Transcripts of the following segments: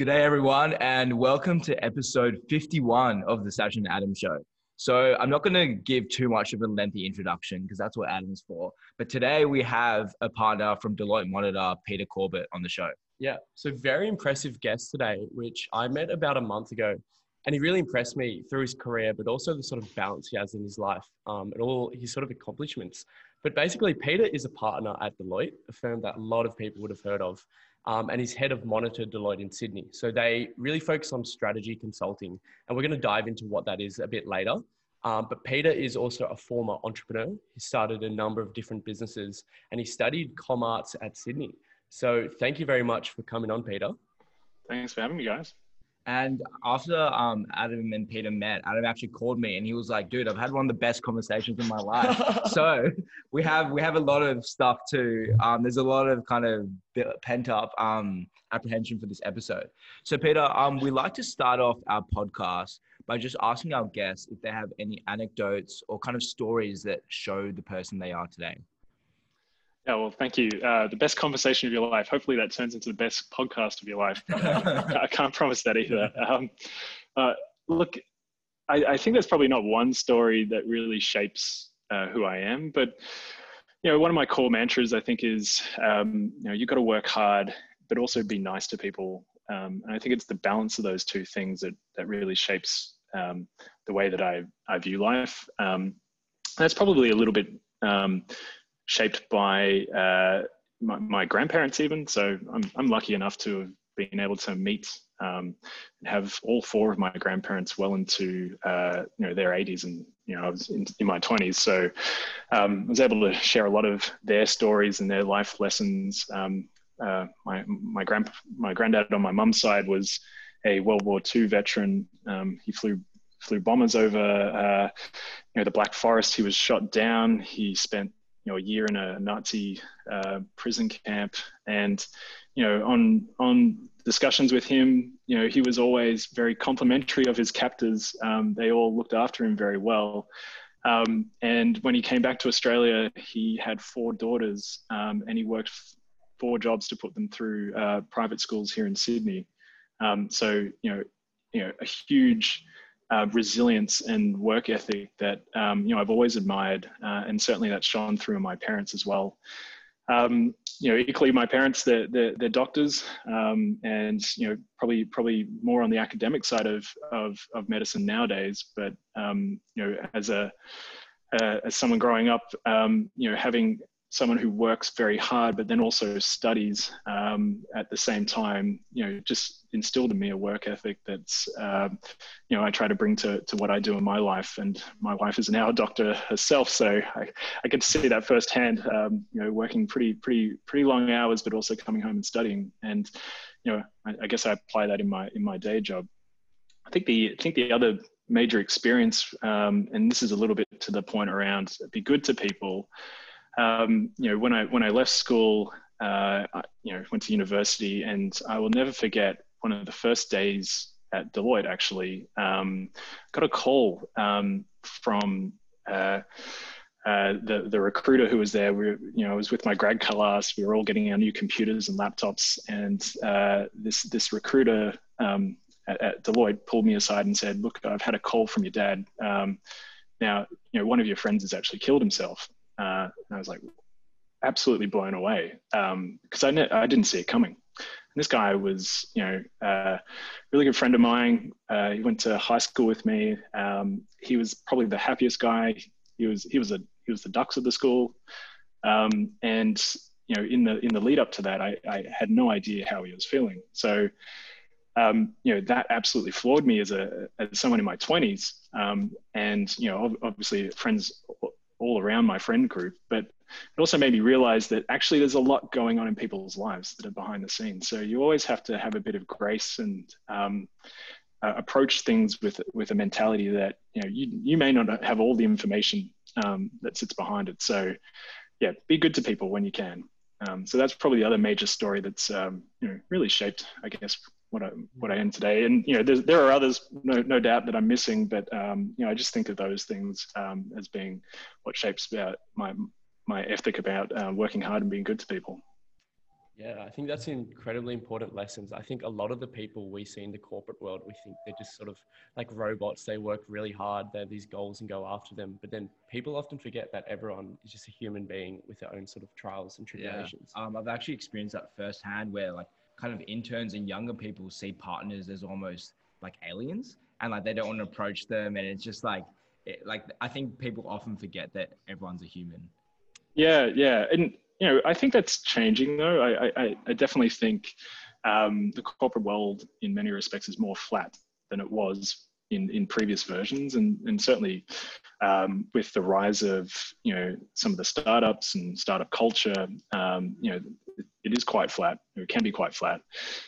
Good day, everyone, and welcome to episode 51 of the Sash and Adam Show. So I'm not going to give too much of a lengthy introduction because that's what Adam's for. But today we have a partner from Deloitte Monitor, Peter Corbett, on the show. Yeah, so very impressive guest today, which I met about a month ago. And he really impressed me through his career, but also the sort of balance he has in his life and all his sort of accomplishments. But basically, Peter is a partner at Deloitte, a firm that a lot of people would have heard of. And he's head of Monitor Deloitte in Sydney. So they really focus on strategy consulting. And we're going to dive into what that is a bit later. But Peter is also a former entrepreneur. He started a number of different businesses and he studied ComArts at Sydney. So thank you very much for coming on, Peter. Thanks for having me, guys. And after Adam and Peter met, Adam actually called me and he was like, dude, I've had one of the best conversations of my life. So we have a lot of stuff to, there's a lot of kind of pent up apprehension for this episode. So Peter, we like to start off our podcast by just asking our guests if they have any anecdotes or kind of stories that show the person they are today. Yeah, well, thank you. The best conversation of your life. Hopefully that turns into the best podcast of your life. I can't promise that either. Look, I think there's probably not one story that really shapes who I am, but, you know, one of my core mantras, I think, is, you know, you've got to work hard, but also be nice to people. And I think it's the balance of those two things that really shapes the way that I view life. That's probably a little bit... shaped by my grandparents even. So I'm lucky enough to have been able to meet and have all four of my grandparents well into you know, their 80s, and you know, I was in my 20s. So I was able to share a lot of their stories and their life lessons. My granddad on my mum's side was a World War II veteran. He flew bombers over you know, the Black Forest. He was shot down. He spent, you know, a year in a Nazi prison camp, and, you know, on discussions with him, you know, he was always very complimentary of his captors. They all looked after him very well. And when he came back to Australia, he had four daughters, and he worked four jobs to put them through private schools here in Sydney. So, you know, a huge resilience and work ethic that, you know, I've always admired. And certainly that's shone through in my parents as well. You know, equally, my parents, they're doctors, and, you know, probably more on the academic side of medicine nowadays. But, you know, as someone growing up, you know, having someone who works very hard, but then also studies at the same time, you know, just instilled in me a work ethic that's, you know, I try to bring to what I do in my life. And my wife is now a doctor herself, so I get to see that firsthand, you know, working pretty long hours, but also coming home and studying. And, you know, I guess I apply that in my day job. I think the other major experience, and this is a little bit to the point around be good to people, you know, when I left school, you know, went to university, and I will never forget one of the first days at Deloitte. Actually, got a call from the recruiter who was there. You know, I was with my grad class. We were all getting our new computers and laptops, and this recruiter at Deloitte pulled me aside and said, "Look, I've had a call from your dad. Now, you know, one of your friends has actually killed himself." And I was like, absolutely blown away, because I didn't see it coming. And this guy was, you know, a really good friend of mine. He went to high school with me. He was probably the happiest guy. He was the dux of the school. And, you know, in the lead up to that, I had no idea how he was feeling. So, you know, that absolutely floored me as someone in my 20s. And, you know, obviously friends all around my friend group, but it also made me realize that actually there's a lot going on in people's lives that are behind the scenes. So you always have to have a bit of grace and approach things with a mentality that, you know, you may not have all the information that sits behind it. So yeah, be good to people when you can. So that's probably the other major story that's, you know, really shaped, I guess, what I am today. And, you know, there are others, no doubt, that I'm missing, but, you know, I just think of those things as being what shapes about my ethic about working hard and being good to people. Yeah, I think that's incredibly important lessons. I think a lot of the people we see in the corporate world, we think they're just sort of like robots. They work really hard. They have these goals and go after them. But then people often forget that everyone is just a human being with their own sort of trials and tribulations. Yeah. I've actually experienced that firsthand where like kind of interns and younger people see partners as almost like aliens and like they don't want to approach them. And it's just like, I think people often forget that everyone's a human. Yeah, yeah. And you know, I think that's changing though. I definitely think the corporate world in many respects is more flat than it was in previous versions. And certainly with the rise of, you know, some of the startups and startup culture, you know, it is quite flat. It can be quite flat.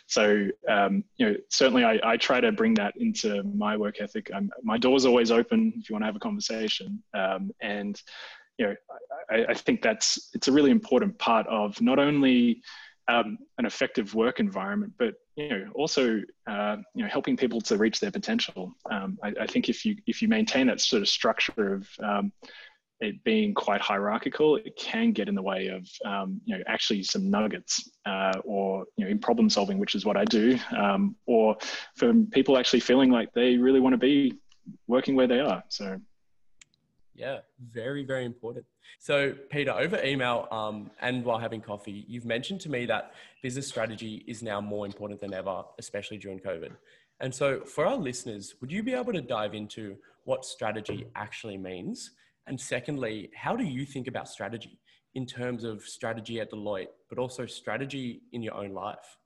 So, you know, certainly I try to bring that into my work ethic. My door's always open if you want to have a conversation. And, you know, I think it's a really important part of not only an effective work environment, but you know, also you know, helping people to reach their potential. I think if you maintain that sort of structure of it being quite hierarchical, it can get in the way of you know, actually some nuggets or you know, in problem solving, which is what I do, or from people actually feeling like they really want to be working where they are. So. Yeah, very, very important. So Peter, over email and while having coffee, you've mentioned to me that business strategy is now more important than ever, especially during COVID. And so for our listeners, would you be able to dive into what strategy actually means? And secondly, how do you think about strategy in terms of strategy at Deloitte, but also strategy in your own life?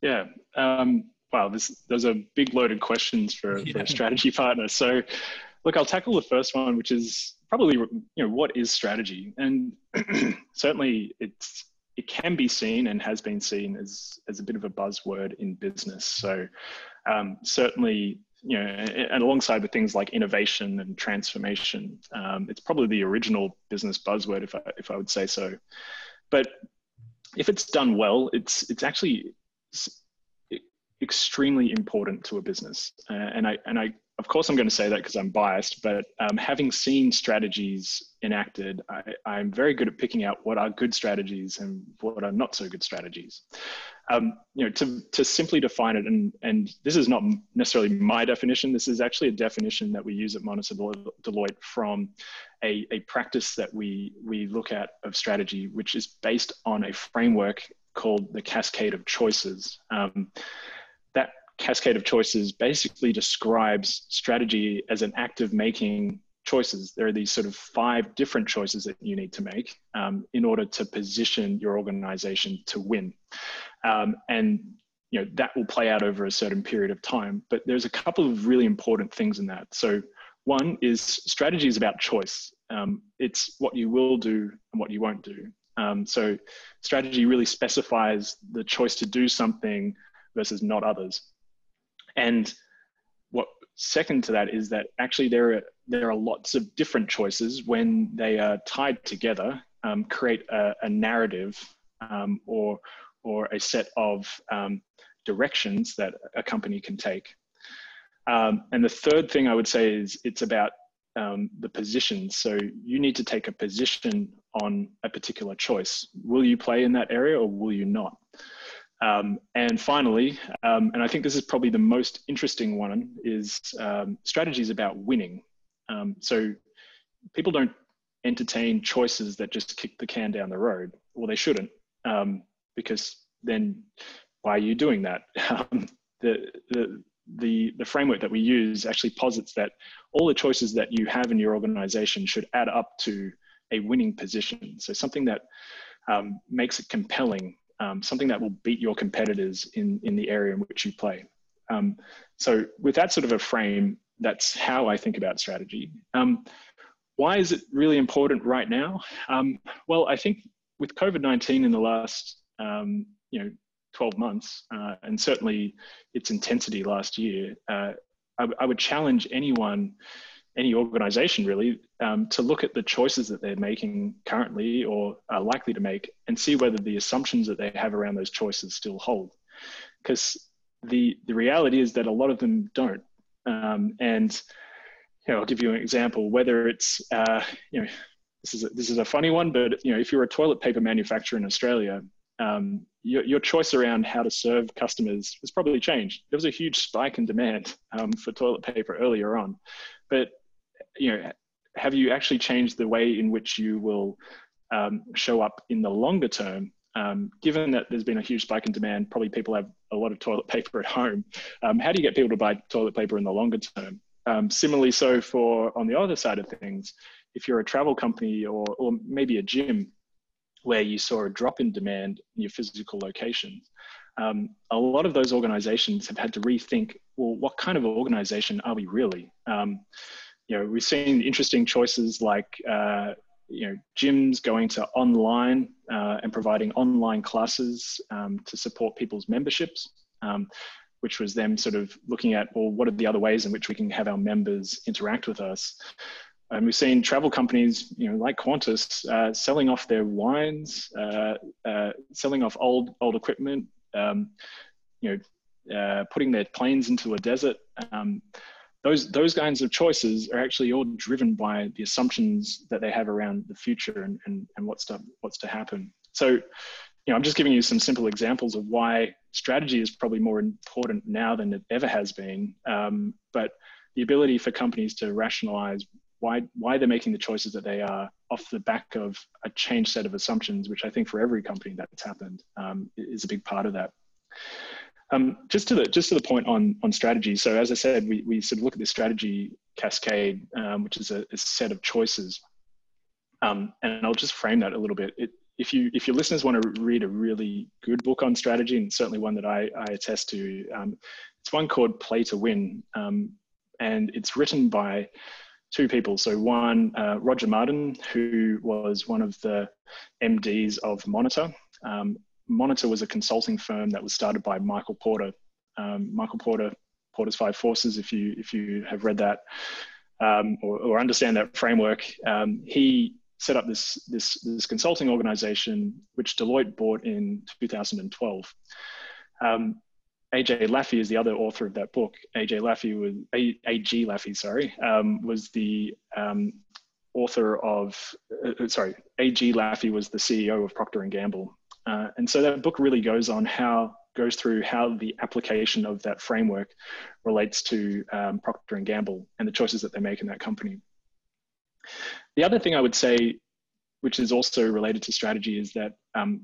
Yeah. Wow, those are big loaded questions for a strategy partner. So look, I'll tackle the first one, which is probably, you know, what is strategy? And certainly it can be seen and has been seen as a bit of a buzzword in business. So certainly, you know, and alongside with things like innovation and transformation, it's probably the original business buzzword, if I would say so. But if it's done well, it's actually extremely important to a business. And I of course, I'm going to say that because I'm biased, but having seen strategies enacted, I'm very good at picking out what are good strategies and what are not so good strategies. You know, to simply define it, and this is not necessarily my definition, this is actually a definition that we use at Monitor Deloitte from a practice that we look at of strategy, which is based on a framework called the Cascade of Choices. That Cascade of Choices basically describes strategy as an act of making choices. There are these sort of 5 different choices that you need to make in order to position your organization to win. And you know, that will play out over a certain period of time, but there's a couple of really important things in that. So one is strategy is about choice. It's what you will do and what you won't do. So strategy really specifies the choice to do something versus not others. And what second to that is that actually there are lots of different choices when they are tied together, create a narrative or a set of directions that a company can take. And the third thing I would say is it's about the position. So you need to take a position on a particular choice. Will you play in that area or will you not? And finally, and I think this is probably the most interesting one, is strategies about winning. So people don't entertain choices that just kick the can down the road, or they shouldn't, because then why are you doing that? The framework that we use actually posits that all the choices that you have in your organization should add up to a winning position. So something that makes it compelling. Something that will beat your competitors in the area in which you play. So with that sort of a frame, that's how I think about strategy. Why is it really important right now? Well, I think with COVID-19 in the last, you know, 12 months, and certainly its intensity last year, I would challenge anyone, any organization really, to look at the choices that they're making currently or are likely to make and see whether the assumptions that they have around those choices still hold. Because the reality is that a lot of them don't. And you know, I'll give you an example, whether it's, you know, this is a funny one, but you know, if you're a toilet paper manufacturer in Australia, your choice around how to serve customers has probably changed. There was a huge spike in demand for toilet paper earlier on, but have you actually changed the way in which you will show up in the longer term? Given that there's been a huge spike in demand, probably people have a lot of toilet paper at home. How do you get people to buy toilet paper in the longer term? Similarly, so for on the other side of things, if you're a travel company or maybe a gym where you saw a drop in demand in your physical locations, a lot of those organizations have had to rethink, well, what kind of organization are we really? We've seen interesting choices like gyms going to online and providing online classes to support people's memberships, which was them sort of looking at, well, what are the other ways in which we can have our members interact with us? And we've seen travel companies, like Qantas, selling off their wines, selling off old equipment, putting their planes into a desert. Those kinds of choices are actually all driven by the assumptions that they have around the future and what's to happen. So, I'm just giving you some simple examples of why strategy is probably more important now than it ever has been. But the ability for companies to rationalize why they're making the choices that they are off the back of a changed set of assumptions, which I think for every company that's happened, is a big part of that. Just to the point on strategy. So as I said, we sort of look at this strategy cascade, which is a set of choices. And I'll just frame that a little bit. If your listeners want to read a really good book on strategy, and certainly one that I attest to, it's one called Play to Win. And it's written by two people. So one, Roger Martin, who was one of the MDs of Monitor. Monitor was a consulting firm that was started by Michael Porter. Porter's Five Forces, if you have read that or understand that framework, he set up this consulting organization, which Deloitte bought in 2012. AJ Lafley is the other author of that book. A.G. Lafley was the CEO of Procter and Gamble. And so that book really goes through how the application of that framework relates to Procter and Gamble and the choices that they make in that company. The other thing I would say, which is also related to strategy, is that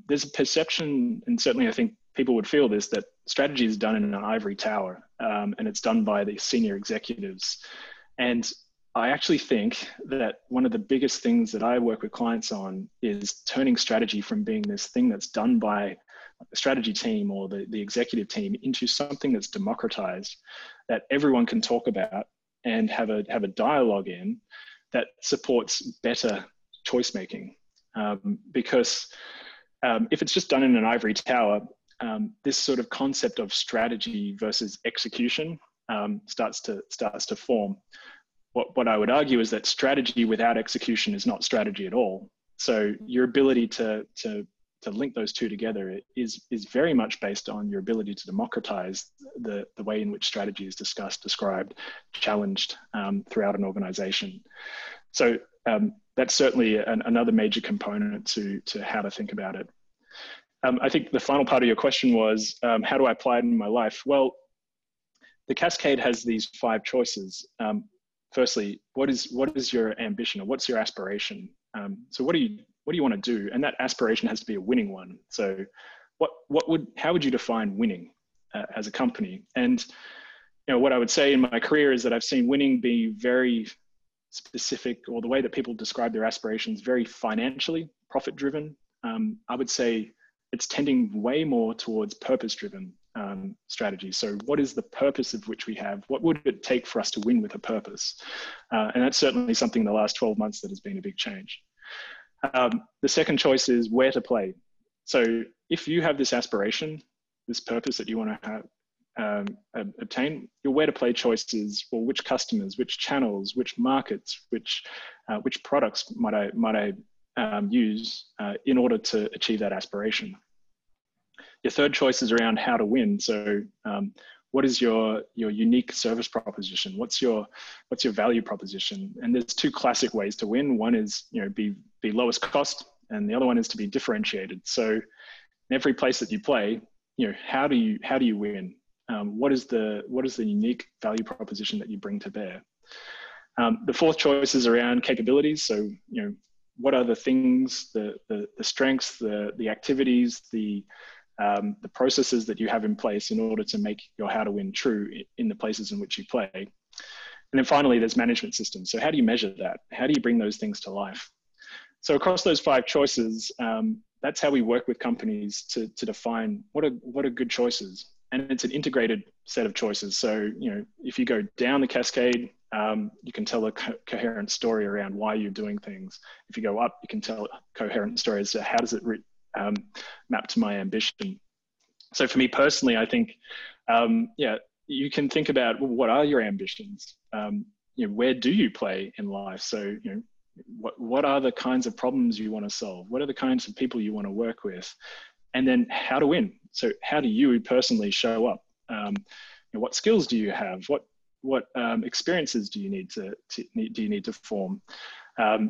there's a perception, and certainly I think people would feel this, that strategy is done in an ivory tower, and it's done by the senior executives. And I actually think that one of the biggest things that I work with clients on is turning strategy from being this thing that's done by the strategy team or the executive team into something that's democratized, that everyone can talk about and have a dialogue in that supports better choice making. Because if it's just done in an ivory tower, this sort of concept of strategy versus execution starts to form. What I would argue is that strategy without execution is not strategy at all. So your ability to link those two together is very much based on your ability to democratize the way in which strategy is discussed, described, challenged throughout an organization. So that's certainly another major component to how to think about it. I think the final part of your question was, how do I apply it in my life? Well, the cascade has these five choices. Firstly, what is your ambition, or what's your aspiration? So what do you want to do? And that aspiration has to be a winning one. So how would you define winning as a company? And what I would say in my career is that I've seen winning be very specific, or the way that people describe their aspirations, very financially profit driven. I would say it's tending way more towards purpose driven strategy. So what is the purpose of which we have? What would it take for us to win with a purpose? And that's certainly something in the last 12 months that has been a big change. The second choice is where to play. So if you have this aspiration, this purpose that you want to have, obtain, your where to play choice is, well, which customers, which channels, which markets, which products might I use in order to achieve that aspiration? Your third choice is around how to win. So what is your unique service proposition? What's your value proposition? And there's two classic ways to win. One is, be lowest cost, and the other one is to be differentiated. So in every place that you play, you know, how do you win? What is the unique value proposition that you bring to bear? The fourth choice is around capabilities. So, you know, what are the things, the strengths, the activities, the processes that you have in place in order to make your how to win true in the places in which you play. And then finally, there's management systems. So how do you measure that? How do you bring those things to life? So across those five choices, that's how we work with companies to define what are good choices. And it's an integrated set of choices. So, you know, if you go down the cascade, you can tell a coherent story around why you're doing things. If you go up, you can tell a coherent story as to how does it map to my ambition. So for me personally, I think, you can think about, well, what are your ambitions? Where do you play in life? So, you know, what are the kinds of problems you want to solve? What are the kinds of people you want to work with? And then how to win. So how do you personally show up? What skills do you have? What experiences do you need to form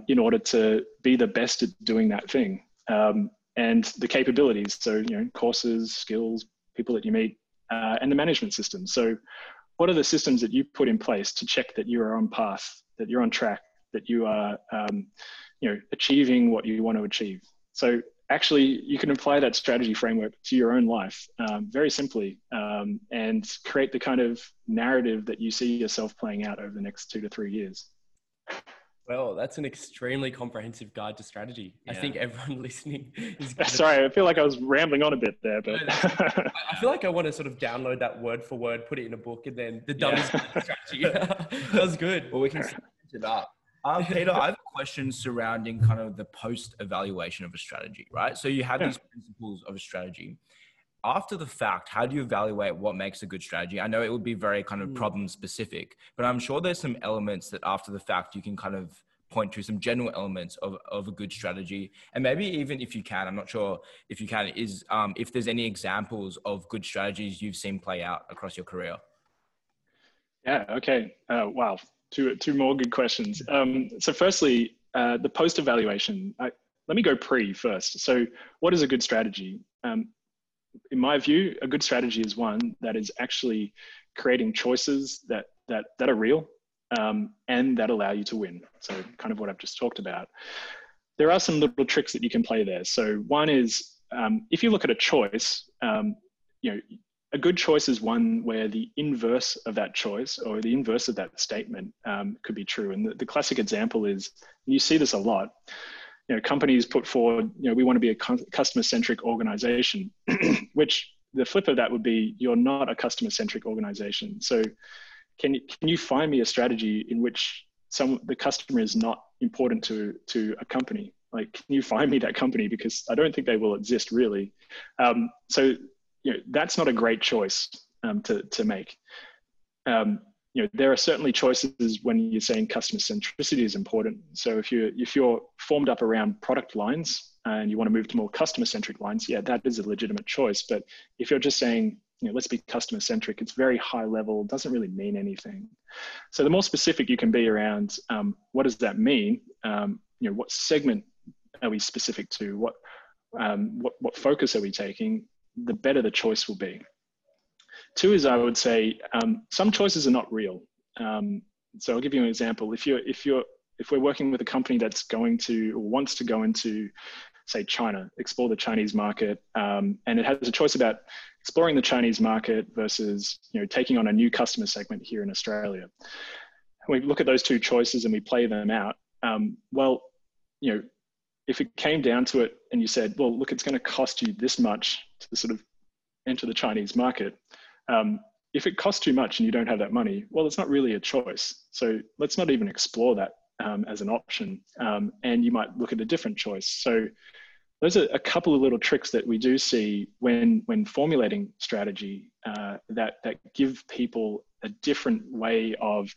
in order to be the best at doing that thing? And the capabilities, so, you know, courses, skills, people that you meet, and the management system. So what are the systems that you put in place to check that you are on path, that you're on track, that you are achieving what you want to achieve? So actually, you can apply that strategy framework to your own life very simply and create the kind of narrative that you see yourself playing out over the next 2 to 3 years. Well, that's an extremely comprehensive guide to strategy. Yeah. I think everyone listening is... Sorry, I feel like I was rambling on a bit there, but... I feel like I want to sort of download that word for word, put it in a book, and then the dumbest strategy. That was good. Well, we can switch it up. Peter, I have a question surrounding kind of the post-evaluation of a strategy, right? So you have these principles of a strategy. After the fact, how do you evaluate what makes a good strategy? I know it would be very kind of problem specific, but I'm sure there's some elements that after the fact you can kind of point to, some general elements of a good strategy. And maybe even if you can, I'm not sure if you can, is if there's any examples of good strategies you've seen play out across your career. Yeah, okay. Wow. Two more good questions. So firstly, the post-evaluation. Let me go pre first. So what is a good strategy? In my view, a good strategy is one that is actually creating choices that are real and that allow you to win. So kind of what I've just talked about. There are some little tricks that you can play there. So one is if you look at a choice, a good choice is one where the inverse of that choice or the inverse of that statement could be true. And the classic example is, and you see this a lot, you know, companies put forward, you know, we want to be a customer-centric organization, which the flip of that would be you're not a customer-centric organization. So can you find me a strategy in which the customer is not important to a company? Like, can you find me that company? Because I don't think they will exist really. So that's not a great choice to make. There are certainly choices when you're saying customer centricity is important. So if you're formed up around product lines and you want to move to more customer centric lines, yeah, that is a legitimate choice. But if you're just saying, you know, let's be customer centric, it's very high level, doesn't really mean anything. So the more specific you can be around what does that mean? What segment are we specific to? What focus are we taking? The better the choice will be. Two is, I would say, some choices are not real. So I'll give you an example. If we're working with a company that's wants to go into, say, China, explore the Chinese market, and it has a choice about exploring the Chinese market versus, you know, taking on a new customer segment here in Australia. We look at those two choices and we play them out. If it came down to it and you said, well, look, it's going to cost you this much to sort of enter the Chinese market. If it costs too much and you don't have that money, well, it's not really a choice. So let's not even explore that as an option. And you might look at a different choice. So those are a couple of little tricks that we do see when formulating strategy that give people a different way of,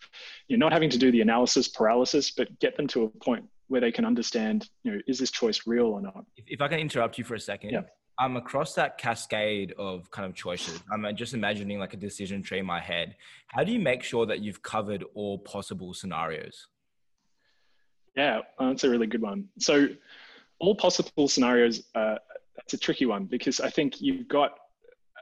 you know, not having to do the analysis paralysis, but get them to a point where they can understand, you know, is this choice real or not? If I can interrupt you for a second, across that cascade of kind of choices, I'm just imagining like a decision tree in my head. How do you make sure that you've covered all possible scenarios? Yeah, that's a really good one. So all possible scenarios That's a tricky one, because I think you've got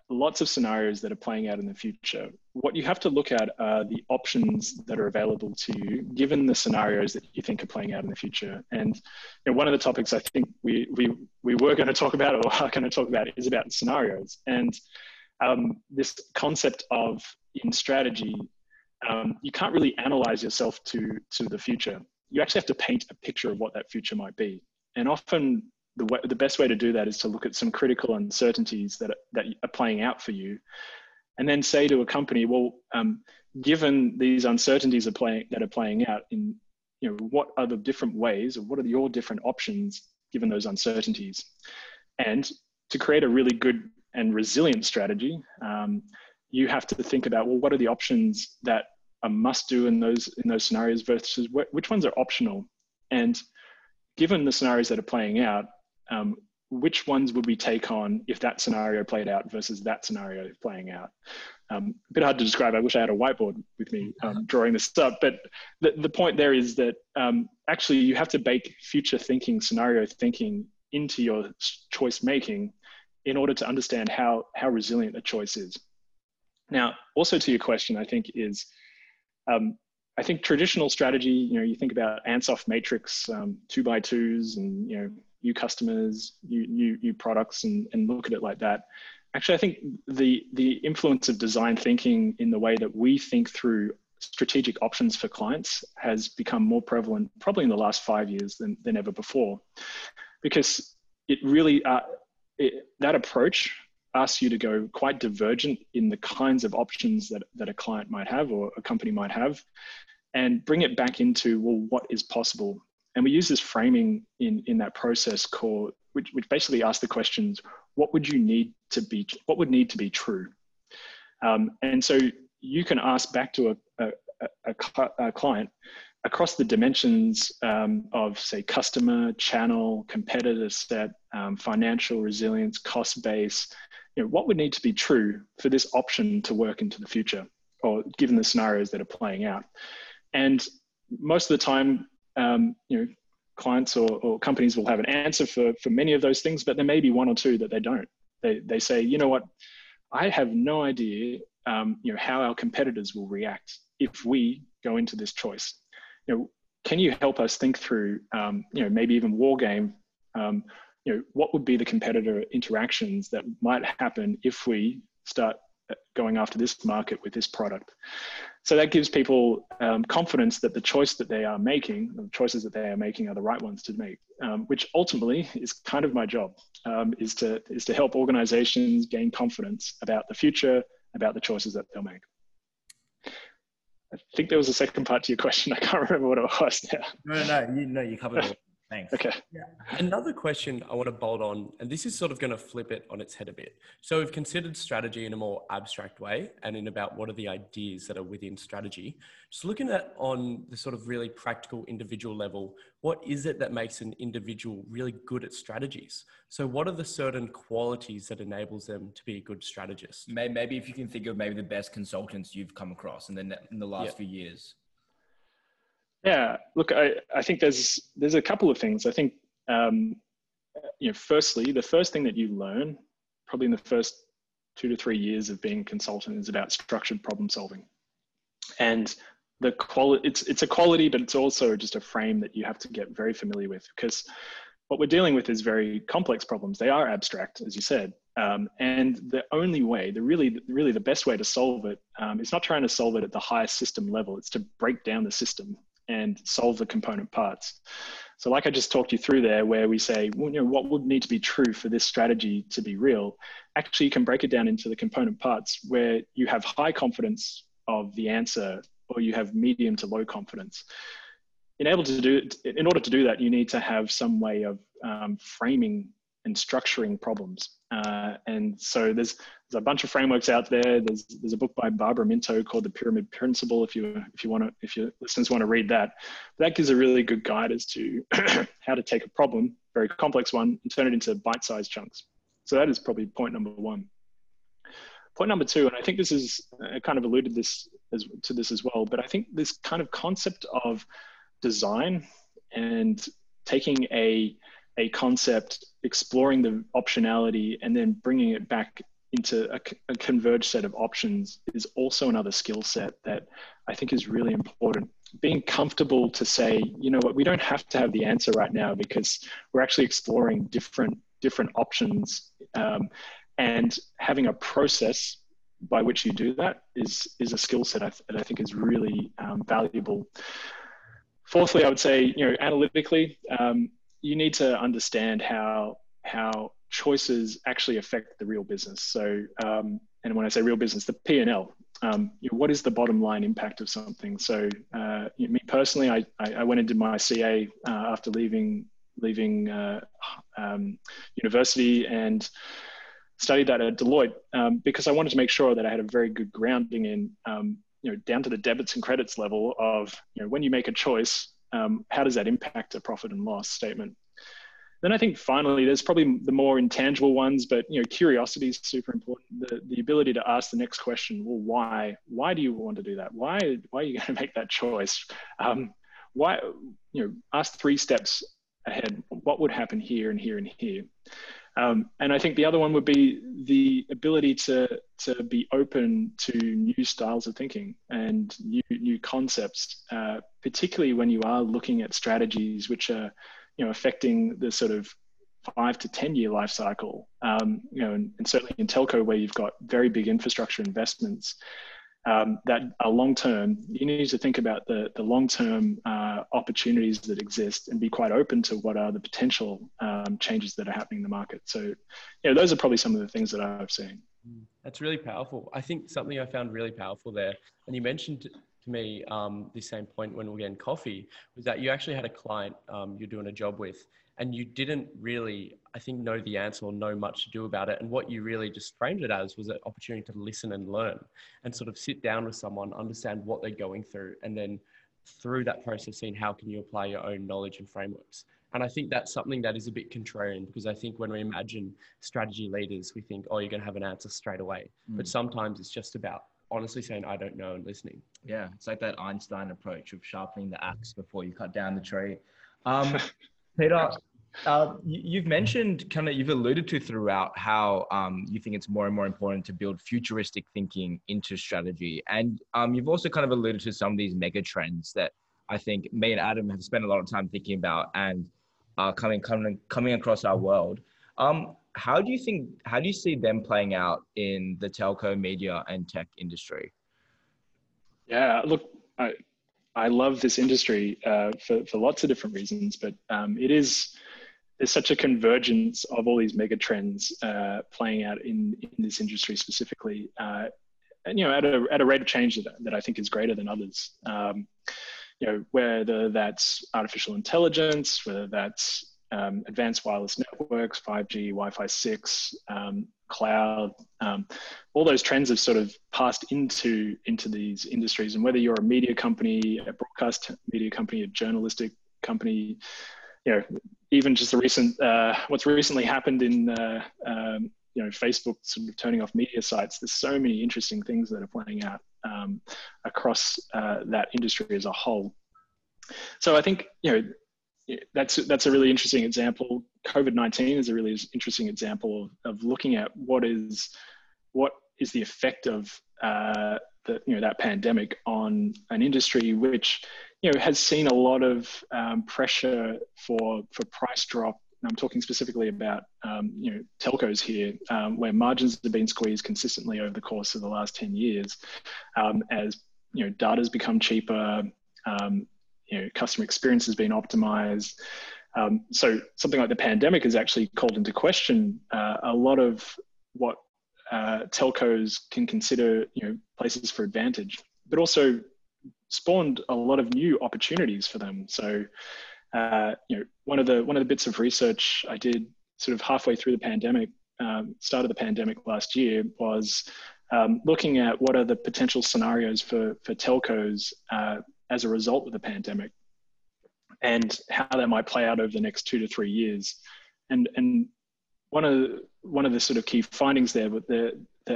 lots of scenarios that are playing out in the future. What you have to look at are the options that are available to you, given the scenarios that you think are playing out in the future. And you know, one of the topics I think we were going to talk about, or are going to talk about, is about scenarios. And this concept of, in strategy, you can't really analyze yourself to the future. You actually have to paint a picture of what that future might be. And often the best way to do that is to look at some critical uncertainties that are playing out for you, and then say to a company, well, given these uncertainties that are playing out, in, you know, what are the different ways, or what are your different options given those uncertainties? And to create a really good and resilient strategy, you have to think about, well, what are the options that are must do in those scenarios versus which ones are optional? And given the scenarios that are playing out, which ones would we take on if that scenario played out versus that scenario playing out? A bit hard to describe. I wish I had a whiteboard with me drawing this up, but the point there is that actually you have to bake future thinking, scenario thinking into your choice making in order to understand how resilient a choice is. Now, also to your question, I think is, I think traditional strategy, you know, you think about Ansoff matrix, 2x2s, and, you know, new customers, new products, and look at it like that. Actually, I think the influence of design thinking in the way that we think through strategic options for clients has become more prevalent probably in the last 5 years than ever before, because it really, that approach asks you to go quite divergent in the kinds of options that a client might have, or a company might have, and bring it back into, well, what is possible? And we use this framing in that process called, which basically asks the questions, what would need to be true? And so you can ask back to a client across the dimensions of, say, customer, channel, competitor set, financial resilience, cost base, you know, what would need to be true for this option to work into the future, or given the scenarios that are playing out. And most of the time, you know, clients or companies will have an answer for many of those things, but there may be one or two that they don't. They say, you know what, I have no idea, you know, how our competitors will react if we go into this choice. You know, can you help us think through, you know, maybe even war game, you know, what would be the competitor interactions that might happen if we start going after this market with this product? So that gives people confidence that the choice that they are making, the choices that they are making, are the right ones to make, which ultimately is kind of my job, is to help organizations gain confidence about the future, about the choices that they'll make. I think there was a second part to your question. I can't remember what it was now. No, you covered it. Thanks. Okay. Yeah. Another question I want to bolt on, and this is sort of going to flip it on its head a bit. So we've considered strategy in a more abstract way, and in about what are the ideas that are within strategy. Just looking at on the sort of really practical individual level, what is it that makes an individual really good at strategies? So what are the certain qualities that enables them to be a good strategist? Maybe if you can think of maybe the best consultants you've come across in the last few years. Yeah, look, I think there's a couple of things. I think, you know, firstly, the first thing that you learn probably in the first 2 to 3 years of being a consultant is about structured problem solving. And the quality, it's a quality, but it's also just a frame that you have to get very familiar with, because what we're dealing with is very complex problems. They are abstract, as you said. And the only way, really the best way to solve it, is not trying to solve it at the highest system level. It's to break down the system and solve the component parts. So like I just talked you through there, where we say, well, you know, what would need to be true for this strategy to be real? Actually, you can break it down into the component parts where you have high confidence of the answer, or you have medium to low confidence. In order to do that, you need to have some way of framing and structuring problems. And so there's a bunch of frameworks out there. There's a book by Barbara Minto called The Pyramid Principle, if your listeners want to read that. That gives a really good guide as to how to take a problem, very complex one, and turn it into bite-sized chunks. So that is probably point number one. Point number two, and I think this is, I kind of alluded to this as well, but I think this kind of concept of design and taking a a concept, exploring the optionality, and then bringing it back into a converged set of options is also another skill set that I think is really important. Being comfortable to say, you know what, we don't have to have the answer right now because we're actually exploring different options, and having a process by which you do that is a skill set that I think is really valuable. Fourthly, I would say, you know, analytically, you need to understand how choices actually affect the real business. So, and when I say real business, the P&L, you know, what is the bottom line impact of something? So, you know, me personally, I went and did my CA after leaving university and studied that at Deloitte because I wanted to make sure that I had a very good grounding in, you know, down to the debits and credits level of, you know, when you make a choice, how does that impact a profit and loss statement? Then I think finally, there's probably the more intangible ones, but, you know, curiosity is super important. The ability to ask the next question, well, why? Why do you want to do that? Why are you going to make that choice? Why, you know, ask 3 steps ahead. What would happen here and here and here? And I think the other one would be the ability to be open to new styles of thinking and new concepts, particularly when you are looking at strategies which are, you know, affecting the sort of 5 to 10 year life cycle, you know, and certainly in telco where you've got very big infrastructure investments that are long term. You need to think about the long term opportunities that exist and be quite open to what are the potential changes that are happening in the market. So, you know, those are probably some of the things that I've seen. That's really powerful. I think something I found really powerful there, and you mentioned to me this same point when we were getting coffee, was that you actually had a client you're doing a job with, and you didn't really, I think, know the answer or know much to do about it. And what you really just framed it as was an opportunity to listen and learn and sort of sit down with someone, understand what they're going through, and then through that process, seeing how can you apply your own knowledge and frameworks. And I think that's something that is a bit contrarian, because I think when we imagine strategy leaders, we think, oh, you're going to have an answer straight away. Mm. But sometimes it's just about honestly saying, I don't know, and listening. Yeah, it's like that Einstein approach of sharpening the axe before you cut down the tree. Peter, you've mentioned, kind of, you've alluded to throughout how you think it's more and more important to build futuristic thinking into strategy. And you've also kind of alluded to some of these mega trends that I think me and Adam have spent a lot of time thinking about and are coming across our world. How do you see them playing out in the telco, media and tech industry? Yeah, look, I love this industry for lots of different reasons, but there's such a convergence of all these mega trends playing out in this industry specifically, and, you know, at a rate of change that I think is greater than others. You know, whether that's artificial intelligence, whether that's advanced wireless networks, 5G, Wi-Fi 6, cloud, all those trends have sort of passed into these industries. And whether you're a media company, a broadcast media company, a journalistic company, you know, even just the recent, what's recently happened in, you know, Facebook sort of turning off media sites, there's so many interesting things that are playing out across that industry as a whole. So I think, you know, that's a really interesting example. COVID-19 is a really interesting example of looking at what is the effect of you know, that pandemic on an industry which, you know, has seen a lot of pressure for price drop. And I'm talking specifically about you know, telcos here, where margins have been squeezed consistently over the course of the last 10 years, as, you know, data's become cheaper. You know, customer experience has been optimized. So something like the pandemic has actually called into question a lot of what telcos can consider, you know, places for advantage, but also spawned a lot of new opportunities for them. So, you know, one of the bits of research I did sort of halfway through the pandemic, start of the pandemic last year, was looking at what are the potential scenarios for telcos as a result of the pandemic, and how that might play out over the next 2 to 3 years. And one of the sort of key findings there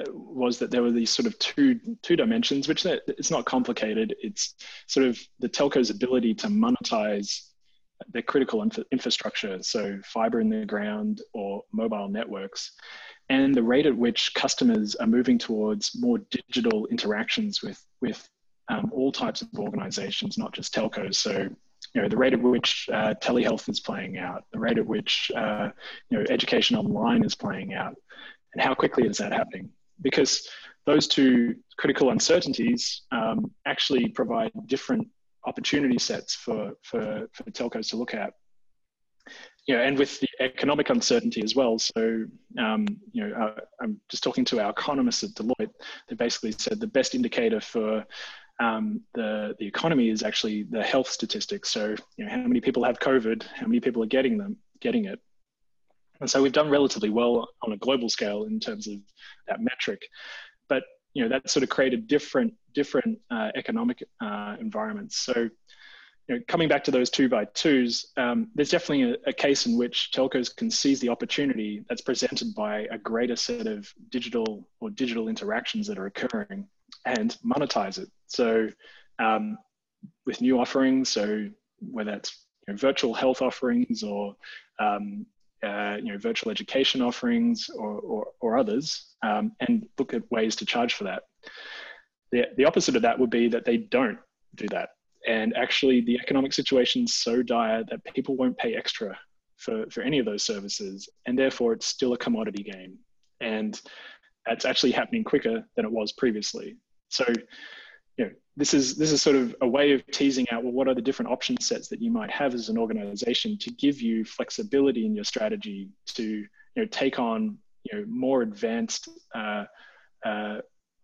was that there were these sort of two dimensions, which it's not complicated. It's sort of the telco's ability to monetize they're critical infrastructure, so fiber in the ground or mobile networks. And the rate at which customers are moving towards more digital interactions with all types of organizations, not just telcos. So, you know, the rate at which telehealth is playing out, the rate at which, you know, education online is playing out, and how quickly is that happening? Because those two critical uncertainties actually provide different opportunity sets for telcos to look at. You know, and with the economic uncertainty as well. So, you know, I'm just talking to our economists at Deloitte. They basically said the best indicator for the economy is actually the health statistics. So, you know, how many people have COVID? How many people are getting it? And so we've done relatively well on a global scale in terms of that metric. But, you know, that sort of created different economic environments. So, you know, coming back to those 2x2s, there's definitely a case in which telcos can seize the opportunity that's presented by a greater set of digital interactions that are occurring and monetize it. So with new offerings, so whether that's, you know, virtual health offerings or you know, virtual education offerings or others, and look at ways to charge for that. The opposite of that would be that they don't do that. And actually the economic situation's so dire that people won't pay extra for any of those services. And therefore it's still a commodity game. And that's actually happening quicker than it was previously. So, you know, this is sort of a way of teasing out, well, what are the different option sets that you might have as an organization to give you flexibility in your strategy to, you know, take on, you know, more advanced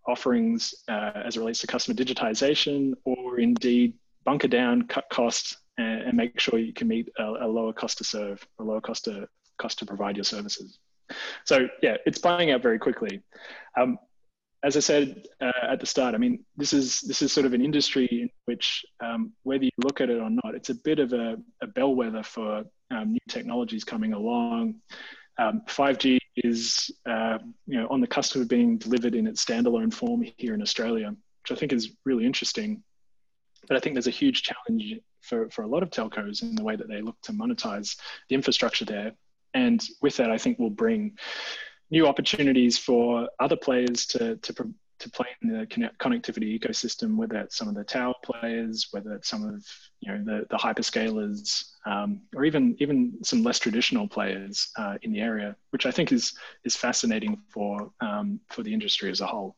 offerings as it relates to customer digitization, or indeed bunker down, cut costs, and make sure you can meet a lower cost to serve, a lower cost to provide your services. So yeah, it's playing out very quickly. As I said at the start, I mean, this is sort of an industry in which whether you look at it or not, it's a bit of a bellwether for new technologies coming along. 5G is you know, on the cusp of being delivered in its standalone form here in Australia, which I think is really interesting. But I think there's a huge challenge for a lot of telcos in the way that they look to monetize the infrastructure there. And with that, I think we'll bring new opportunities for other players to play in the connectivity ecosystem, whether it's some of the tower players, whether it's some of, you know, the hyperscalers, or even some less traditional players in the area, which I think is fascinating for the industry as a whole.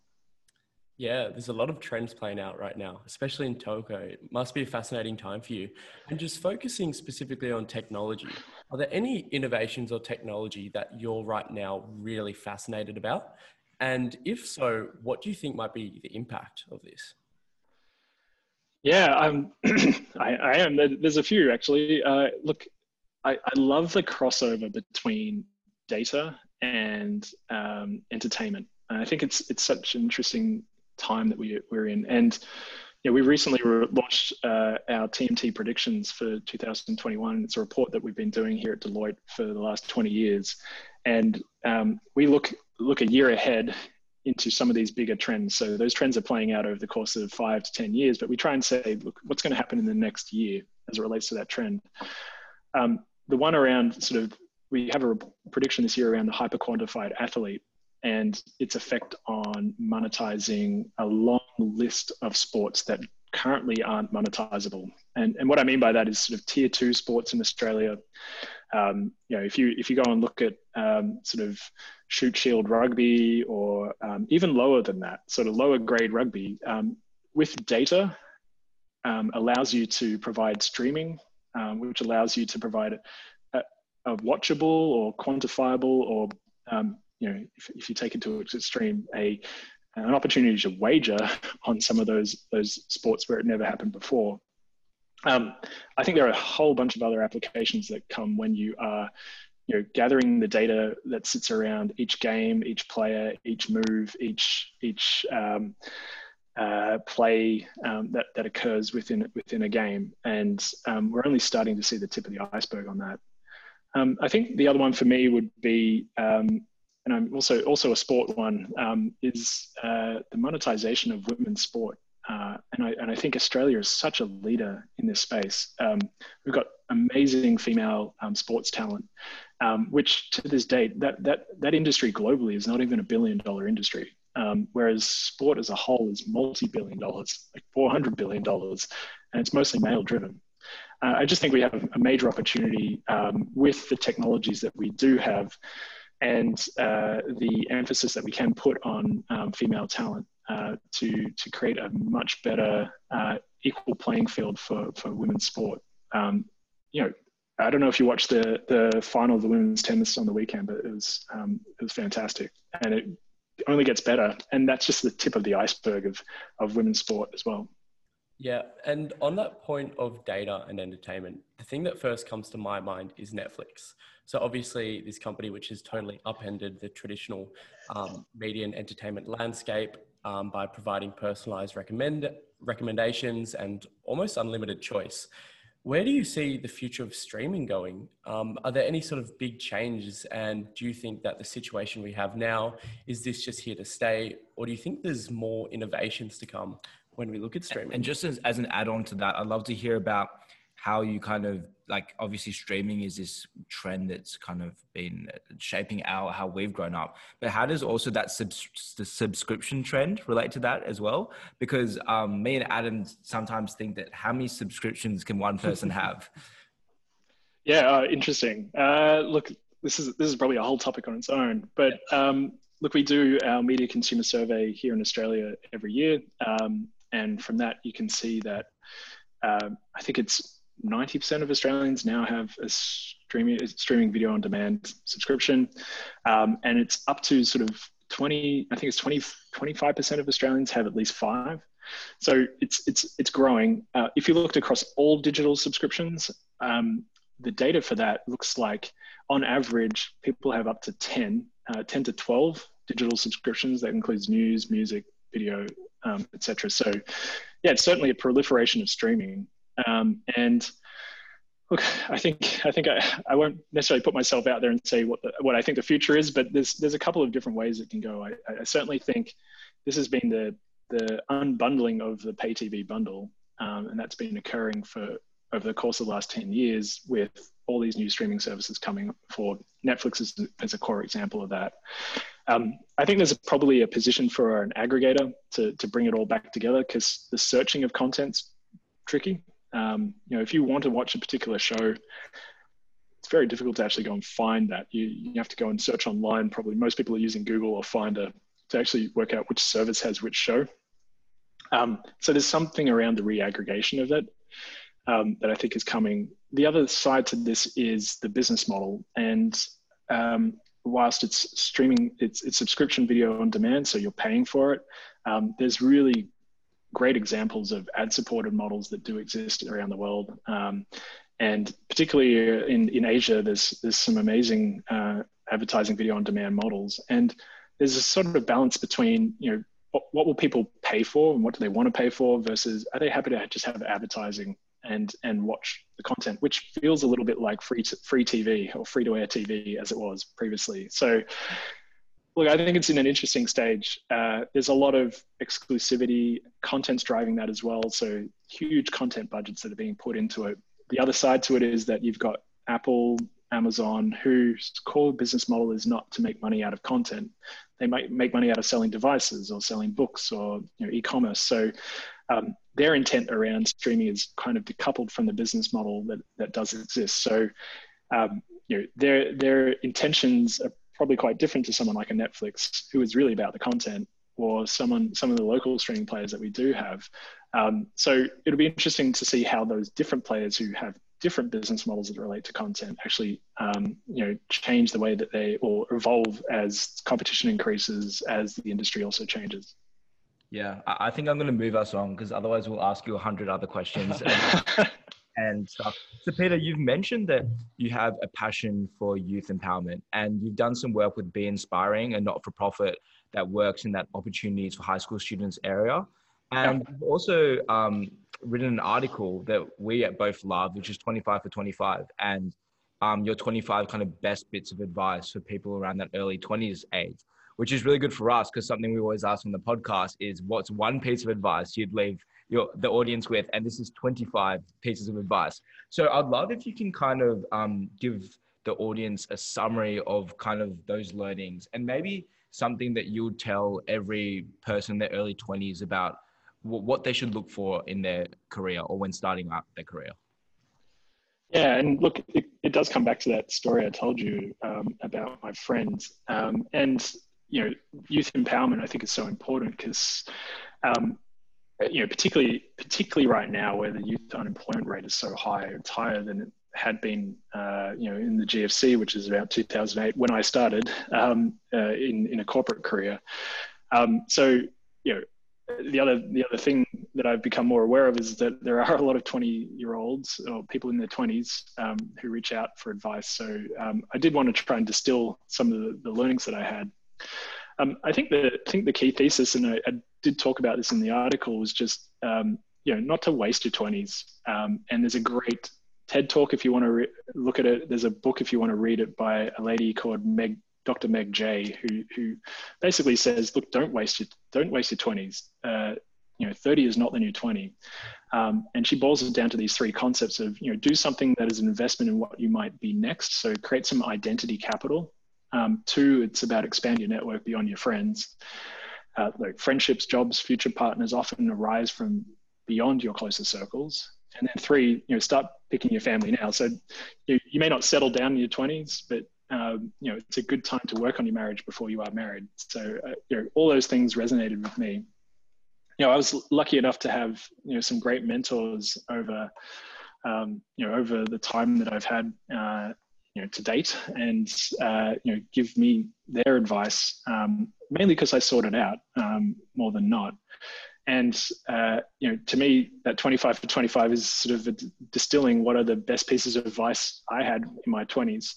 Yeah, there's a lot of trends playing out right now, especially in telco. It must be a fascinating time for you. And just focusing specifically on technology, are there any innovations or technology that you're right now really fascinated about? And if so, what do you think might be the impact of this? Yeah, I am. There's a few, actually. Look, I love the crossover between data and entertainment. And I think it's such an interesting time that we're in. And, you know, we recently launched our TMT predictions for 2021. It's a report that we've been doing here at Deloitte for the last 20 years. And we look a year ahead into some of these bigger trends. So those trends are playing out over the course of 5 to 10 years, but we try and say, look, what's going to happen in the next year as it relates to that trend. The one around sort of, we have a prediction this year around the hyper-quantified athlete and its effect on monetizing a long list of sports that currently aren't monetizable. And what I mean by that is sort of tier 2 sports in Australia. You know, if you go and look at sort of shoot shield rugby or even lower than that, sort of lower grade rugby, with data allows you to provide streaming, which allows you to provide a watchable or quantifiable or, you know, if you take it to extreme, an opportunity to wager on some of those sports where it never happened before. I think there are a whole bunch of other applications that come when you are, you know, gathering the data that sits around each game, each player, each move, each play that occurs within a game. And we're only starting to see the tip of the iceberg on that. I think the other one for me would be, and I'm also a sport one, is the monetization of women's sport. And I think Australia is such a leader in this space. We've got amazing female sports talent, which to this date, that industry globally is not even $1 billion industry. Whereas sport as a whole is multi-billion dollars, like $400 billion, and it's mostly male-driven. I just think we have a major opportunity with the technologies that we do have and the emphasis that we can put on female talent to create a much better equal playing field for women's sport. You know, I don't know if you watched the final of the women's tennis on the weekend, but it was fantastic, and it only gets better. And that's just the tip of the iceberg of women's sport as well. Yeah. And on that point of data and entertainment, the thing that first comes to my mind is Netflix. So obviously this company, which has totally upended the traditional media and entertainment landscape by providing personalized recommendations and almost unlimited choice. Where do you see the future of streaming going? Are there any sort of big changes? And do you think that the situation we have now, is this just here to stay? Or do you think there's more innovations to come when we look at streaming? And just as an add-on to that, I'd love to hear about how you kind of, like, obviously streaming is this trend that's kind of been shaping our, how we've grown up, but how does also that the subscription trend relate to that as well? Because me and Adam sometimes think that how many subscriptions can one person have? Yeah. Interesting. Look, this is probably a whole topic on its own, but look, we do our media consumer survey here in Australia every year. And from that, you can see that I think it's 90% of Australians now have a streaming video on demand subscription. And it's up to sort of 25% of Australians have at least 5. So it's growing. If you looked across all digital subscriptions, the data for that looks like on average, people have up to 10 to 12 digital subscriptions. That includes news, music, video, et cetera. So yeah, it's certainly a proliferation of streaming. And look, I think I won't necessarily put myself out there and say what I think the future is, but there's a couple of different ways it can go. I certainly think this has been the unbundling of the pay TV bundle, and that's been occurring for over the course of the last 10 years with all these new streaming services coming forward. Netflix is a core example of that. I think there's probably a position for an aggregator to bring it all back together, because the searching of content's tricky. You know, if you want to watch a particular show, it's very difficult to actually go and find that. You have to go and search online. Probably most people are using Google or Finder to actually work out which service has which show. So there's something around the reaggregation of it that I think is coming. The other side to this is the business model. And whilst it's streaming, it's subscription video on demand, so you're paying for it. There's really great examples of ad-supported models that do exist around the world. And particularly in Asia, there's some amazing advertising video on demand models. And there's a sort of balance between, you know, what will people pay for and what do they want to pay for versus are they happy to just have advertising and watch the content, which feels a little bit like free TV or free-to-air TV as it was previously. So look, I think it's in an interesting stage. There's a lot of exclusivity, content's driving that as well. So huge content budgets that are being put into it. The other side to it is that you've got Apple, Amazon, whose core business model is not to make money out of content. They might make money out of selling devices or selling books or, you know, e-commerce. So their intent around streaming is kind of decoupled from the business model that does exist. So you know, their intentions are probably quite different to someone like a Netflix, who is really about the content, or some of the local streaming players that we do have. So it'll be interesting to see how those different players who have different business models that relate to content actually, you know, change the way that they, or evolve as competition increases, as the industry also changes. Yeah, I think I'm going to move us on, because otherwise we'll ask you 100 other questions. And stuff. So Peter, you've mentioned that you have a passion for youth empowerment, and you've done some work with Be Inspiring, a not-for-profit that works in that opportunities for high school students area. And you've also written an article that we at both love, which is 25 for 25, and your 25 kind of best bits of advice for people around that early 20s age, which is really good for us, because something we always ask on the podcast is, what's one piece of advice you'd leave the audience with, and this is 25 pieces of advice. So I'd love if you can kind of give the audience a summary of kind of those learnings, and maybe something that you would tell every person in their early 20s about what they should look for in their career or when starting up their career. Yeah, and look, it does come back to that story I told you about my friend. And, you know, youth empowerment, I think, is so important because, you know, particularly right now where the youth unemployment rate is so high, it's higher than it had been, you know, in the GFC, which is about 2008 when I started in a corporate career. So, you know, the other thing that I've become more aware of is that there are a lot of 20-year-olds or people in their 20s who reach out for advice. So I did want to try and distill some of the learnings that I had. I think the key thesis, and I did talk about this in the article, was just you know, not to waste your 20s. And there's a great TED talk if you want to look at it. There's a book if you want to read it by a lady called Dr. Meg Jay, who basically says, look, don't waste your 20s. You know, 30 is not the new 20. And she boils it down to these three concepts of, you know, do something that is an investment in what you might be next. So create some identity capital. Two, it's about expand your network beyond your friends. Like friendships, jobs, future partners often arise from beyond your closest circles. And then three, you know, start picking your family now. So you may not settle down in your 20s, but you know, it's a good time to work on your marriage before you are married. So, you know, all those things resonated with me. You know, I was lucky enough to have, you know, some great mentors over, you know, over the time that I've had, you know, to date, and, you know, give me their advice, mainly because I sought it out more than not. And, you know, to me, that 25 for 25 is sort of distilling what are the best pieces of advice I had in my 20s,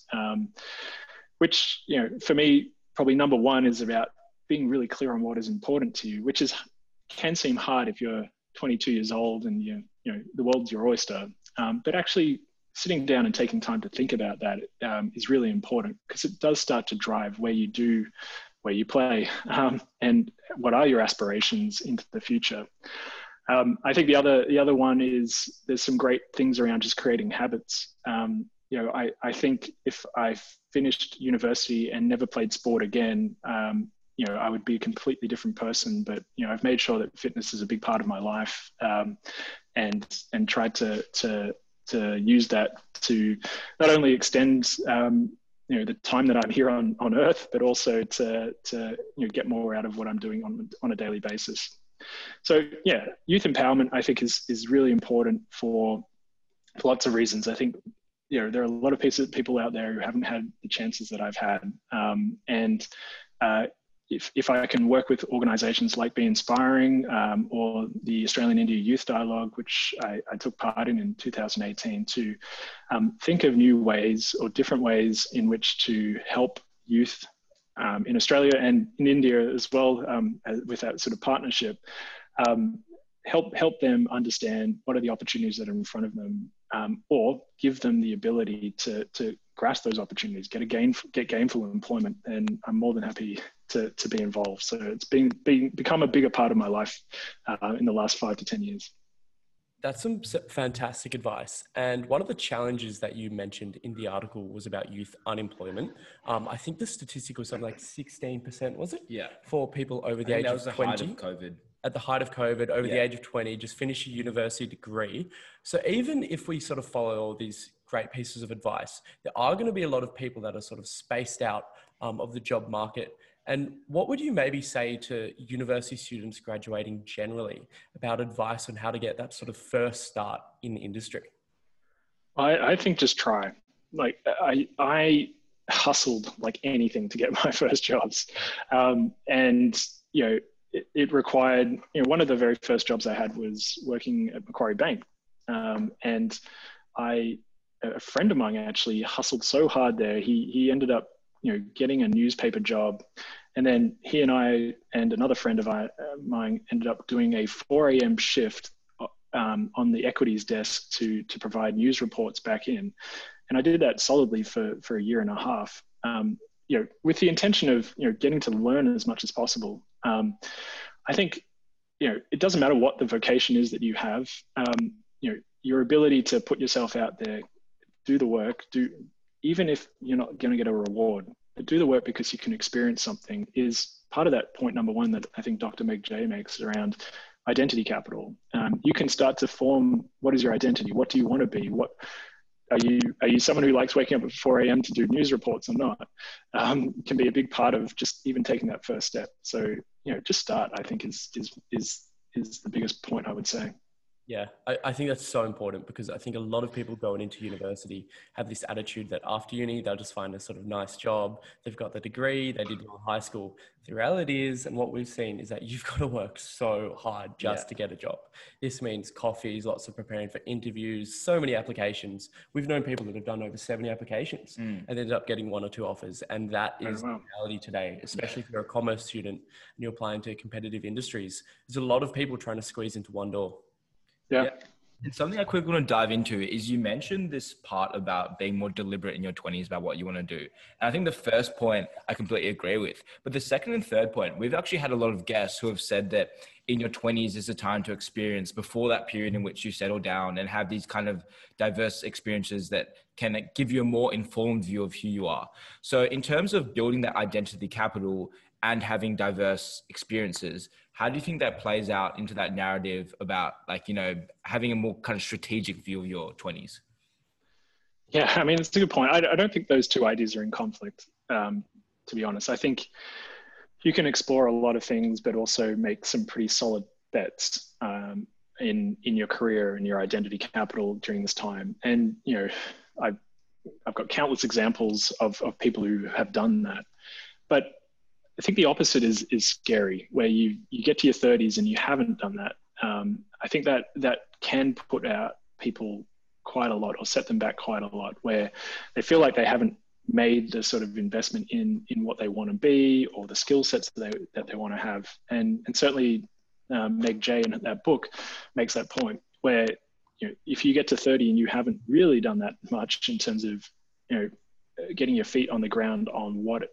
which, you know, for me, probably number one is about being really clear on what is important to you, which can seem hard if you're 22 years old and, you know, the world's your oyster. But actually sitting down and taking time to think about that is really important, because it does start to drive where you play, and what are your aspirations into the future. I think the other one is there's some great things around just creating habits. You know, I think if I finished university and never played sport again, you know, I would be a completely different person. But, you know, I've made sure that fitness is a big part of my life, and tried to use that to not only extend you know, the time that I'm here on earth, but also to you know, get more out of what I'm doing on a daily basis. So yeah, youth empowerment, I think, is really important for lots of reasons. I think, you know, there are a lot of people out there who haven't had the chances that I've had. And if I can work with organizations like Be Inspiring, or the Australian India Youth Dialogue, which I took part in 2018, to think of new ways or different ways in which to help youth in Australia and in India as well, with that sort of partnership, help them understand what are the opportunities that are in front of them, or give them the ability to grasp those opportunities, get gainful employment. And I'm more than happy to be involved. So it's become a bigger part of my life in the last 5 to 10 years. That's some fantastic advice. And one of the challenges that you mentioned in the article was about youth unemployment. I think the statistic was something like 16%, was it? Yeah. For people over the age of 20. That was the height of COVID. At the height of COVID, over the age of 20, just finish a university degree. So even if we sort of follow all these great pieces of advice, there are going to be a lot of people that are sort of spaced out of the job market. And what would you maybe say to university students graduating generally about advice on how to get that sort of first start in the industry? I think just try. Like I hustled like anything to get my first jobs. And, you know, it required, you know, one of the very first jobs I had was working at Macquarie Bank. And a friend of mine actually hustled so hard there. He ended up, you know, getting a newspaper job. And then he and I and another friend of mine ended up doing a 4 a.m. shift on the equities desk to provide news reports back in. And I did that solidly for a year and a half, you know, with the intention of, you know, getting to learn as much as possible. I think you know, it doesn't matter what the vocation is that you have, you know, your ability to put yourself out there, do the work, do, even if you're not going to get a reward, but do the work because you can experience something, is part of that point number one that I think Dr. Meg Jay makes around identity capital. You can start to form, what is your identity? What do you want to be? What are you someone who likes waking up at 4 a.m. to do news reports or not? Can be a big part of just even taking that first step. So, you know, just start, I think is the biggest point I would say. Yeah, I think that's so important, because I think a lot of people going into university have this attitude that after uni, they'll just find a sort of nice job. They've got the degree, they did well in high school. The reality is, and what we've seen, is that you've got to work so hard just to get a job. This means coffees, lots of preparing for interviews, so many applications. We've known people that have done over 70 applications and ended up getting one or two offers. And that is the reality today, especially if you're a commerce student and you're applying to competitive industries. There's a lot of people trying to squeeze into one door. Yeah. And something I quickly want to dive into is, you mentioned this part about being more deliberate in your 20s about what you want to do. And I think the first point I completely agree with, but the second and third point, we've actually had a lot of guests who have said that in your 20s is the time to experience before that period in which you settle down and have these kind of diverse experiences that can give you a more informed view of who you are. So in terms of building that identity capital and having diverse experiences, how do you think that plays out into that narrative about, like, you know, having a more kind of strategic view of your 20s? Yeah, I mean, it's a good point. I don't think those two ideas are in conflict, to be honest. I think you can explore a lot of things, but also make some pretty solid bets in your career and your identity capital during this time. And, you know, I've got countless examples of people who have done that. But I think the opposite is scary, where you get to your 30s and you haven't done that. I think that can put out people quite a lot, or set them back quite a lot, where they feel like they haven't made the sort of investment in what they want to be, or the skill sets that they want to have. And certainly Meg Jay in that book makes that point, where, you know, if you get to 30 and you haven't really done that much in terms of, you know, getting your feet on the ground on what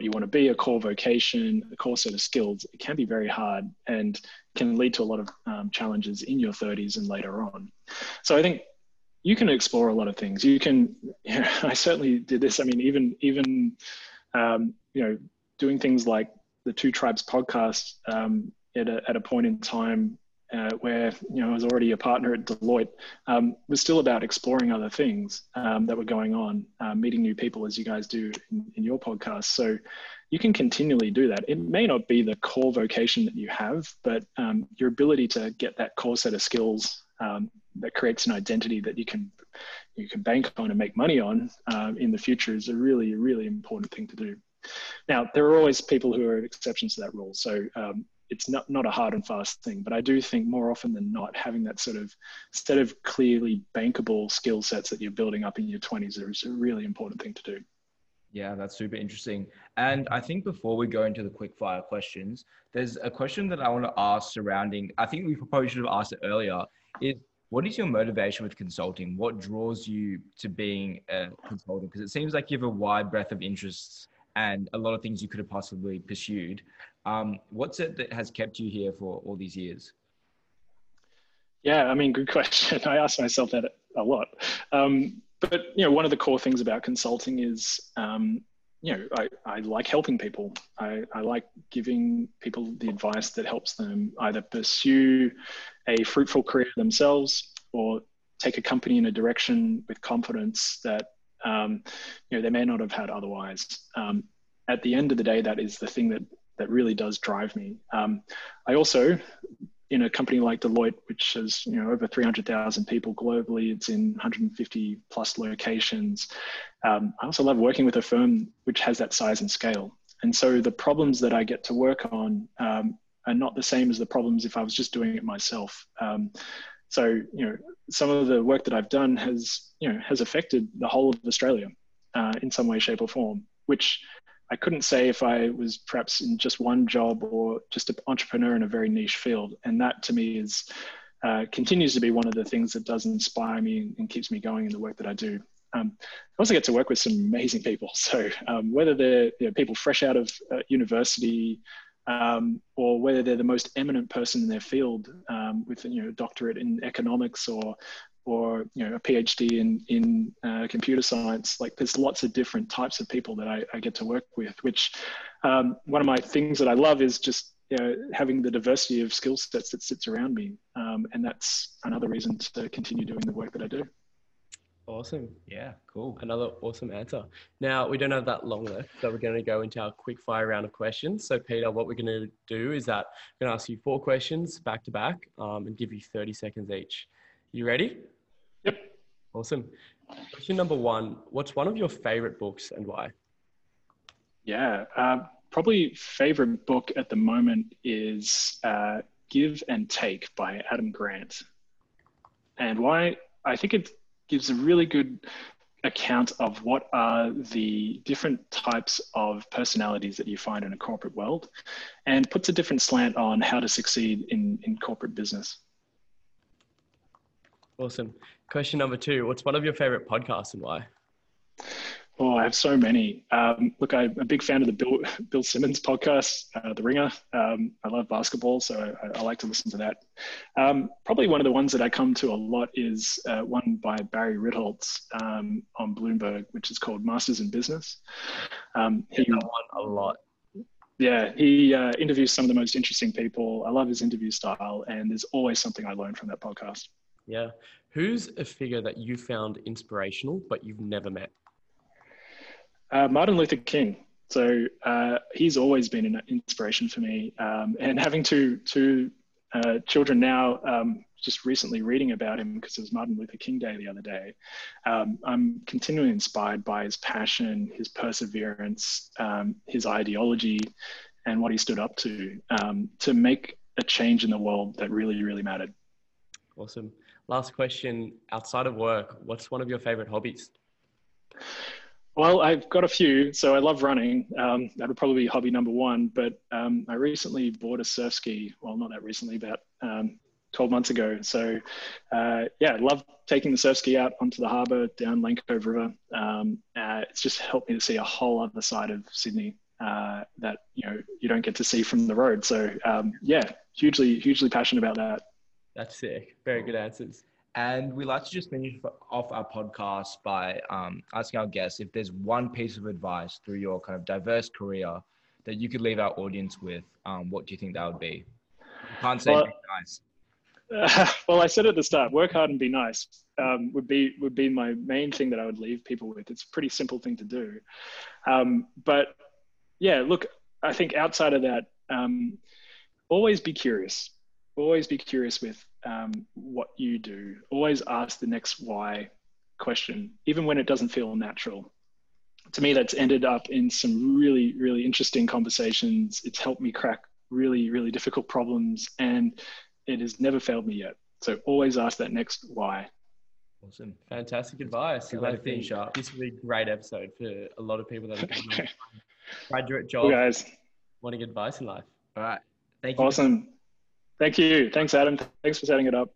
you want to be, a core vocation, a core set of skills, it can be very hard and can lead to a lot of challenges in your 30s and later on. So I think you can explore a lot of things. You can, you know, I certainly did this. I mean, even you know, doing things like the Two Tribes podcast at a point in time where, you know, I was already a partner at Deloitte, was still about exploring other things that were going on, meeting new people, as you guys do in your podcast. So you can continually do that. It may not be the core vocation that you have, but your ability to get that core set of skills that creates an identity that you can bank on and make money on in the future is a really, really important thing to do. Now, there are always people who are exceptions to that rule. So it's not a hard and fast thing, but I do think more often than not, having that sort of set of clearly bankable skill sets that you're building up in your 20s is a really important thing to do. Yeah, that's super interesting. And I think before we go into the quick fire questions, there's a question that I want to ask surrounding, I think we probably should have asked it earlier, is what is your motivation with consulting? What draws you to being a consultant? Because it seems like you have a wide breadth of interests and a lot of things you could have possibly pursued. What's it that has kept you here for all these years? Yeah, I mean, good question. I ask myself that a lot. But, you know, one of the core things about consulting is, you know, I like helping people. I like giving people the advice that helps them either pursue a fruitful career themselves or take a company in a direction with confidence that, you know, they may not have had otherwise. At the end of the day, that is the thing that really does drive me. I also, in a company like Deloitte, which has, you know, over 300,000 people globally, it's in 150 plus locations. I also love working with a firm which has that size and scale. And so the problems that I get to work on are not the same as the problems if I was just doing it myself. So, you know, some of the work that I've done has affected the whole of Australia in some way, shape or form, which I couldn't say if I was perhaps in just one job or just an entrepreneur in a very niche field. And that to me is, continues to be one of the things that does inspire me and keeps me going in the work that I do. I also get to work with some amazing people. So whether they're people fresh out of university, or whether they're the most eminent person in their field with a doctorate in economics or a PhD in computer science. Like, there's lots of different types of people that I get to work with, which one of my things that I love is just having the diversity of skill sets that sits around me. And that's another reason to continue doing the work that I do. Awesome. Yeah, cool. Another awesome answer. Now, we don't have that long left, so we're going to go into our quick fire round of questions. So Peter, what we're going to do is that I'm going to ask you 4 questions back to back and give you 30 seconds each. You ready? Yep. Awesome. Question number 1, what's one of your favorite books and why? Yeah, probably favorite book at the moment is Give and Take by Adam Grant. And why? I think it gives a really good account of what are the different types of personalities that you find in a corporate world, and puts a different slant on how to succeed in corporate business. Awesome. Question number 2, what's one of your favorite podcasts and why? Oh, I have so many. Look, I'm a big fan of the Bill Simmons podcast, The Ringer. I love basketball, so I like to listen to that. Probably one of the ones that I come to a lot is one by Barry Ritholtz on Bloomberg, which is called Masters in Business. He won a lot. Yeah, he interviews some of the most interesting people. I love his interview style, and there's always something I learn from that podcast. Yeah. Who's a figure that you found inspirational, but you've never met? Martin Luther King. So he's always been an inspiration for me. And having two children now, just recently reading about him because it was Martin Luther King Day the other day, I'm continually inspired by his passion, his perseverance, his ideology, and what he stood up to make a change in the world that really, really mattered. Awesome. Last question, outside of work, what's one of your favorite hobbies? Well, I've got a few. So I love running. That would probably be hobby number 1, but I recently bought a surf ski. Well, not that recently, about 12 months ago. So yeah, I love taking the surf ski out onto the harbour down Lane Cove River. It's just helped me to see a whole other side of Sydney that you don't get to see from the road. So yeah, hugely, hugely passionate about that. That's sick. Very good answers. And we like to just finish off our podcast by asking our guests if there's one piece of advice through your kind of diverse career that you could leave our audience with, what do you think that would be? You can't say be nice. Well, I said at the start, work hard and be nice would be my main thing that I would leave people with. It's a pretty simple thing to do. But yeah, look, I think outside of that, always be curious. Always be curious with what you do. Always ask the next why question, even when it doesn't feel natural. To me, that's ended up in some really, really interesting conversations. It's helped me crack really, really difficult problems, and it has never failed me yet. So always ask that next why. Awesome. Fantastic advice. I think this will be a great episode for a lot of people that are graduate jobs, cool guys, wanting advice in life. All right. Thank you. Awesome. Thank you. Thanks, Adam. Thanks for setting it up.